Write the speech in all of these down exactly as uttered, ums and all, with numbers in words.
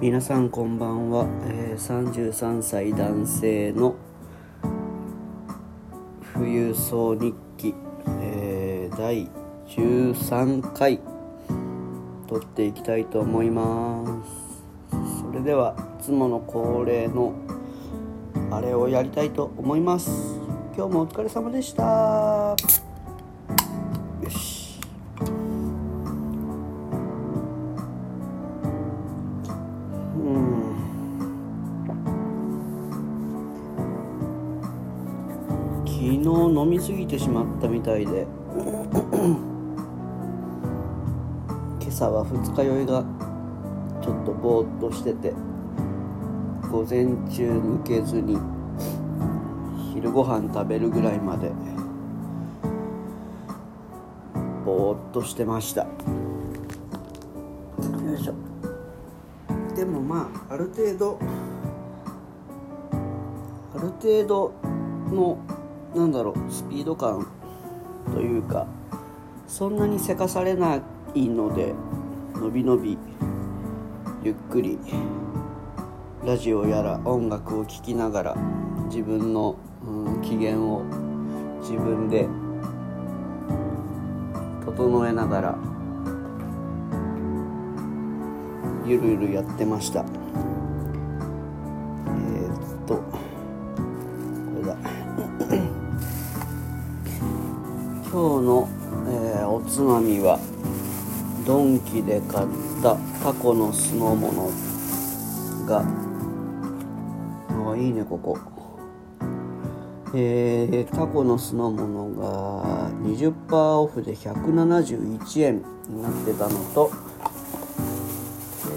皆さんこんばんは、えー、さんじゅうさんさい男性の富裕層日記、えー、だいじゅうさんかい撮っていきたいと思います。それではいつもの恒例のあれをやりたいと思います。今日もお疲れ様でした。よし、昨日飲みすぎてしまったみたいで今朝は二日酔いがちょっとぼーっとしてて、午前中抜けずに昼ご飯食べるぐらいまでぼーっとしてました。よいしょ。でもまあある程度ある程度のなんだろうスピード感というか、そんなにせかされないので、のびのびゆっくりラジオやら音楽を聴きながら自分の、うん、機嫌を自分で整えながらゆるゆるやってました。えー、っとこれだ今日の、えー、おつまみはドンキで買ったタコの酢の物が、いいねここ、えー、タコの酢の物が にじゅっパーセント オフでひゃくななじゅういちえんになってたのと、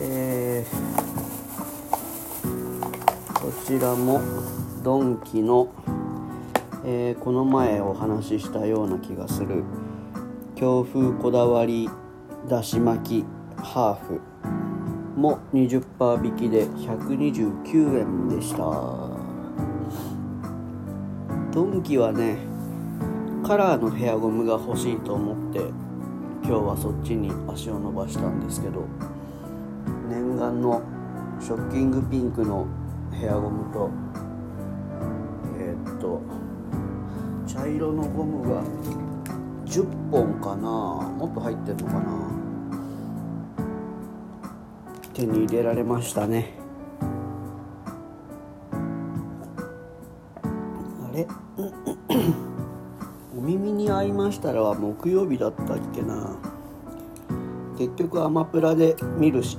えー、こちらもドンキの、えー、この前お話ししたような気がする京風こだわりだし巻きハーフも にじゅっパーセント 引きでひゃくにじゅうきゅうえんでした。ドンキはね、カラーのヘアゴムが欲しいと思って今日はそっちに足を伸ばしたんですけど、念願のショッキングピンクのヘアゴムとえー、っと茶色のゴムがじゅっぽんかな、もっと入ってるのかな、手に入れられましたね。あれお耳に合いましたらは木曜日だったっけな。結局アマプラで見るし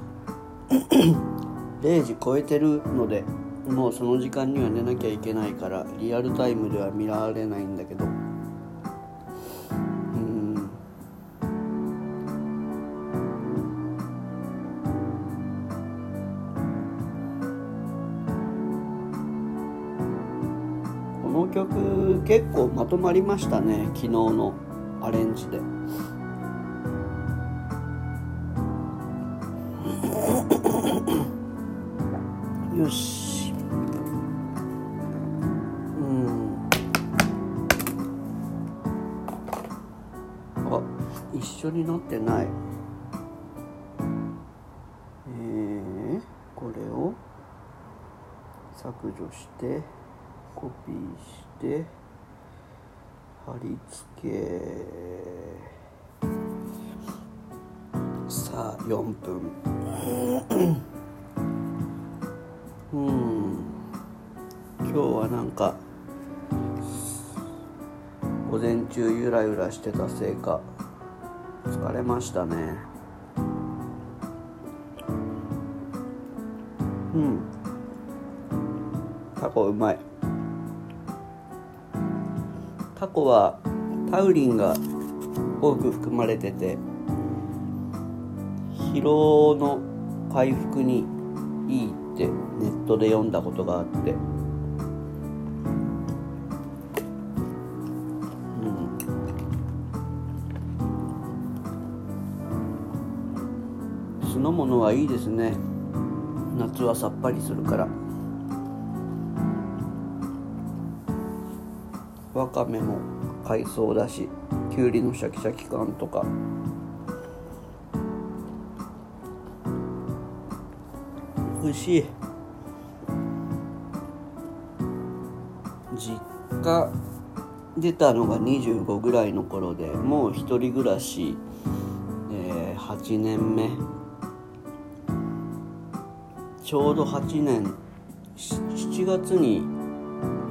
れいじ超えてるので、もうその時間には寝なきゃいけないからリアルタイムでは見られないんだけど、この曲結構まとまりましたね、昨日のアレンジでよし、うん、あ、一緒になってない。えー、これを削除してコピーして貼り付け、さあよんぷんうん、今日はなんか午前中ゆらゆらしてたせいか疲れましたね。うん、タコうまい。タコはタウリンが多く含まれてて、疲労の回復にいいってネットで読んだことがあって、うん、酢の物はいいですね。夏はさっぱりするから。わかめも海藻だし、きゅうりのシャキシャキ感とか、美味しい。実家出たのがにじゅうごぐらいの頃で、もう一人暮らし、えー、はちねんめ、ちょうどはちねん、しちがつに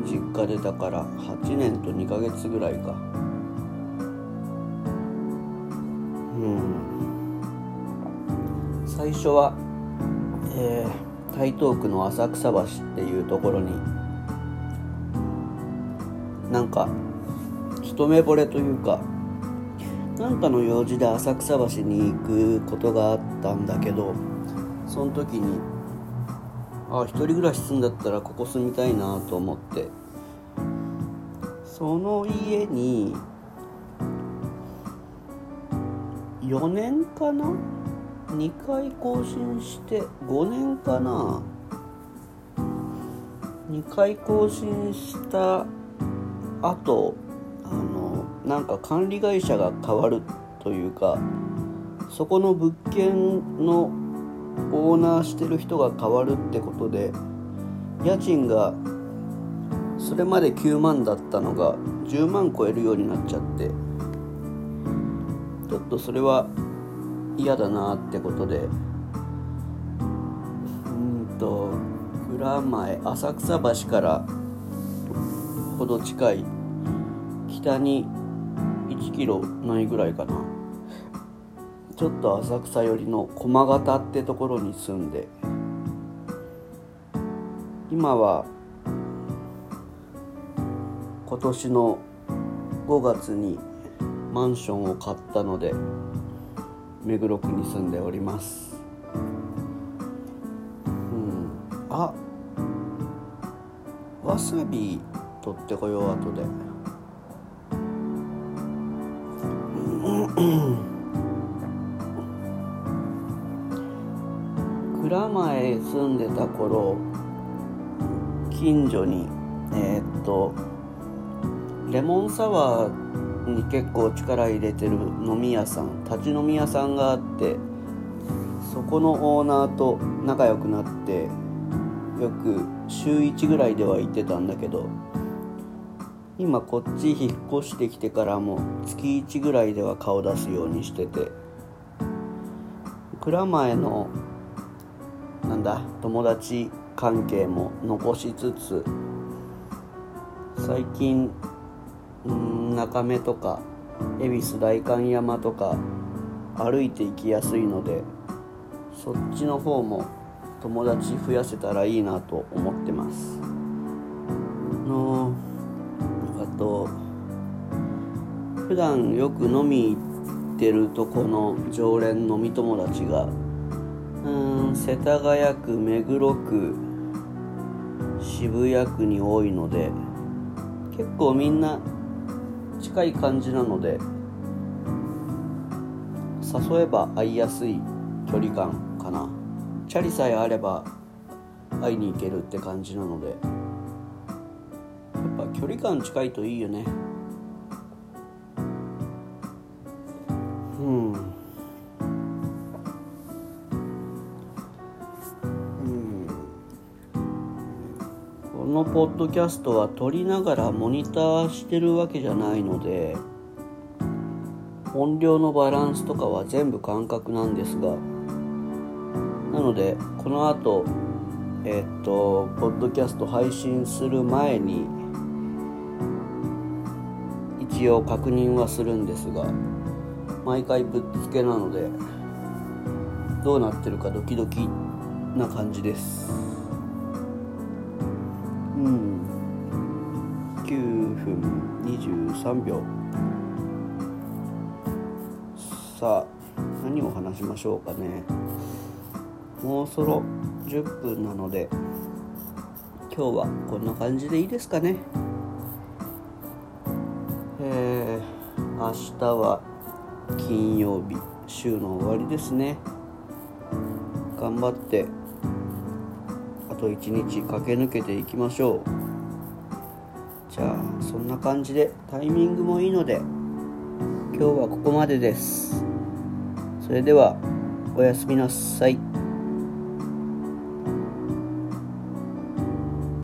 実家出たからはちねんとにかげつぐらいか。うん、最初は、えー、台東区の浅草橋っていうところになんか一目惚れというか、なんかの用事で浅草橋に行くことがあったんだけど、その時にあ、一人暮らし住んだったらここ住みたいなと思って、その家によねんかな、にかい更新してごねんかな、にかい更新した後、あのなんか管理会社が変わるというか、そこの物件のオーナーしてる人が変わるってことで、家賃がそれまできゅうまんだったのがじゅうまん超えるようになっちゃって、ちょっとそれは嫌だなってことで、うんと蔵前、浅草橋からほど近い北にいちキロないぐらいかな、ちょっと浅草寄りの駒形ってところに住んで、今は今年のごがつにマンションを買ったので目黒区に住んでおります、うん、あ、わさび取ってこよう後で、うん蔵前住んでた頃、近所にえー、っとレモンサワーに結構力入れてる飲み屋さん、立ち飲み屋さんがあって、そこのオーナーと仲良くなって、よく週いちぐらいでは行ってたんだけど、今こっち引っ越してきてからも月いちぐらいでは顔出すようにしてて、蔵前のなんだ友達関係も残しつつ、最近ん中目とか恵比寿代官山とか歩いて行きやすいので、そっちの方も友達増やせたらいいなと思ってます。のあと普段よく飲み行ってるとこの常連飲み友達がうーん世田谷区、目黒区、渋谷区に多いので、結構みんな近い感じなので、誘えば会いやすい距離感かな。チャリさえあれば会いに行けるって感じなので、やっぱ距離感近いといいよね。うんこのポッドキャストは撮りながらモニターしてるわけじゃないので、音量のバランスとかは全部感覚なんですが、なのでこの後、えー、っとポッドキャスト配信する前に一応確認はするんですが、毎回ぶっつけなのでどうなってるかドキドキな感じです。うん、きゅうふんにじゅうさんびょう。さあ何を話しましょうかね。もうそろじゅっぷんなので、今日はこんな感じでいいですかね。えー、明日は金曜日、週の終わりですね。頑張ってあといちにち駆け抜けていきましょう。じゃあそんな感じで、タイミングもいいので今日はここまでです。それではおやすみなさい。